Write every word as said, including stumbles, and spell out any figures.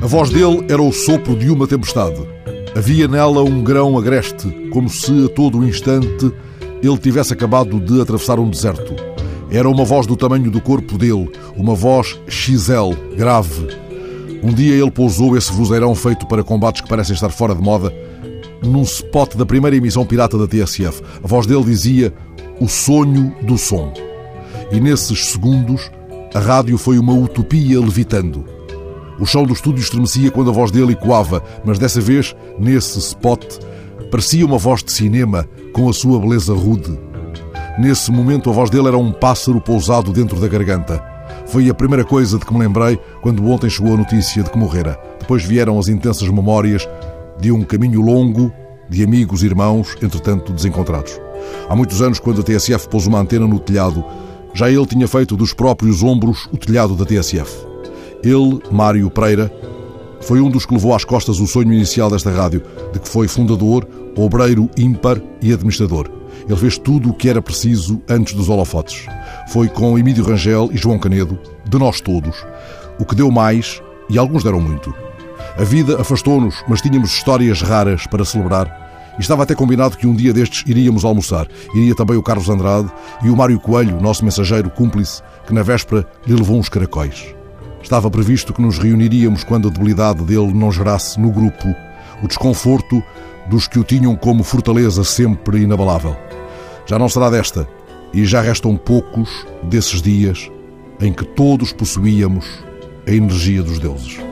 A voz dele era o sopro de uma tempestade. Havia nela um grão agreste, como se a todo instante ele tivesse acabado de atravessar um deserto. Era uma voz do tamanho do corpo dele, uma voz X L, grave. Um dia ele pousou esse vozeirão feito para combates que parecem estar fora de moda num spot da primeira emissão pirata da T S F. A voz dele dizia "O sonho do som". E nesses segundos a rádio foi uma utopia levitando. O chão do estúdio estremecia quando a voz dele ecoava, mas dessa vez, nesse spot, parecia uma voz de cinema com a sua beleza rude. Nesse momento, a voz dele era um pássaro pousado dentro da garganta. Foi a primeira coisa de que me lembrei quando ontem chegou a notícia de que morrera. Depois vieram as intensas memórias de um caminho longo de amigos e irmãos, entretanto desencontrados. Há muitos anos, quando a T S F pôs uma antena no telhado, já ele tinha feito dos próprios ombros o telhado da T S F. Ele, Mário Pereira, foi um dos que levou às costas o sonho inicial desta rádio, de que foi fundador, obreiro ímpar e administrador. Ele fez tudo o que era preciso antes dos holofotes. Foi com Emídio Rangel e João Canedo, de nós todos, o que deu mais, e alguns deram muito. A vida afastou-nos, mas tínhamos histórias raras para celebrar, e estava até combinado que um dia destes iríamos almoçar. Iria também o Carlos Andrade e o Mário Coelho, nosso mensageiro cúmplice, que na véspera lhe levou uns caracóis. Estava previsto que nos reuniríamos quando a debilidade dele não gerasse no grupo o desconforto dos que o tinham como fortaleza sempre inabalável. Já não será desta, e já restam poucos desses dias em que todos possuíamos a energia dos deuses.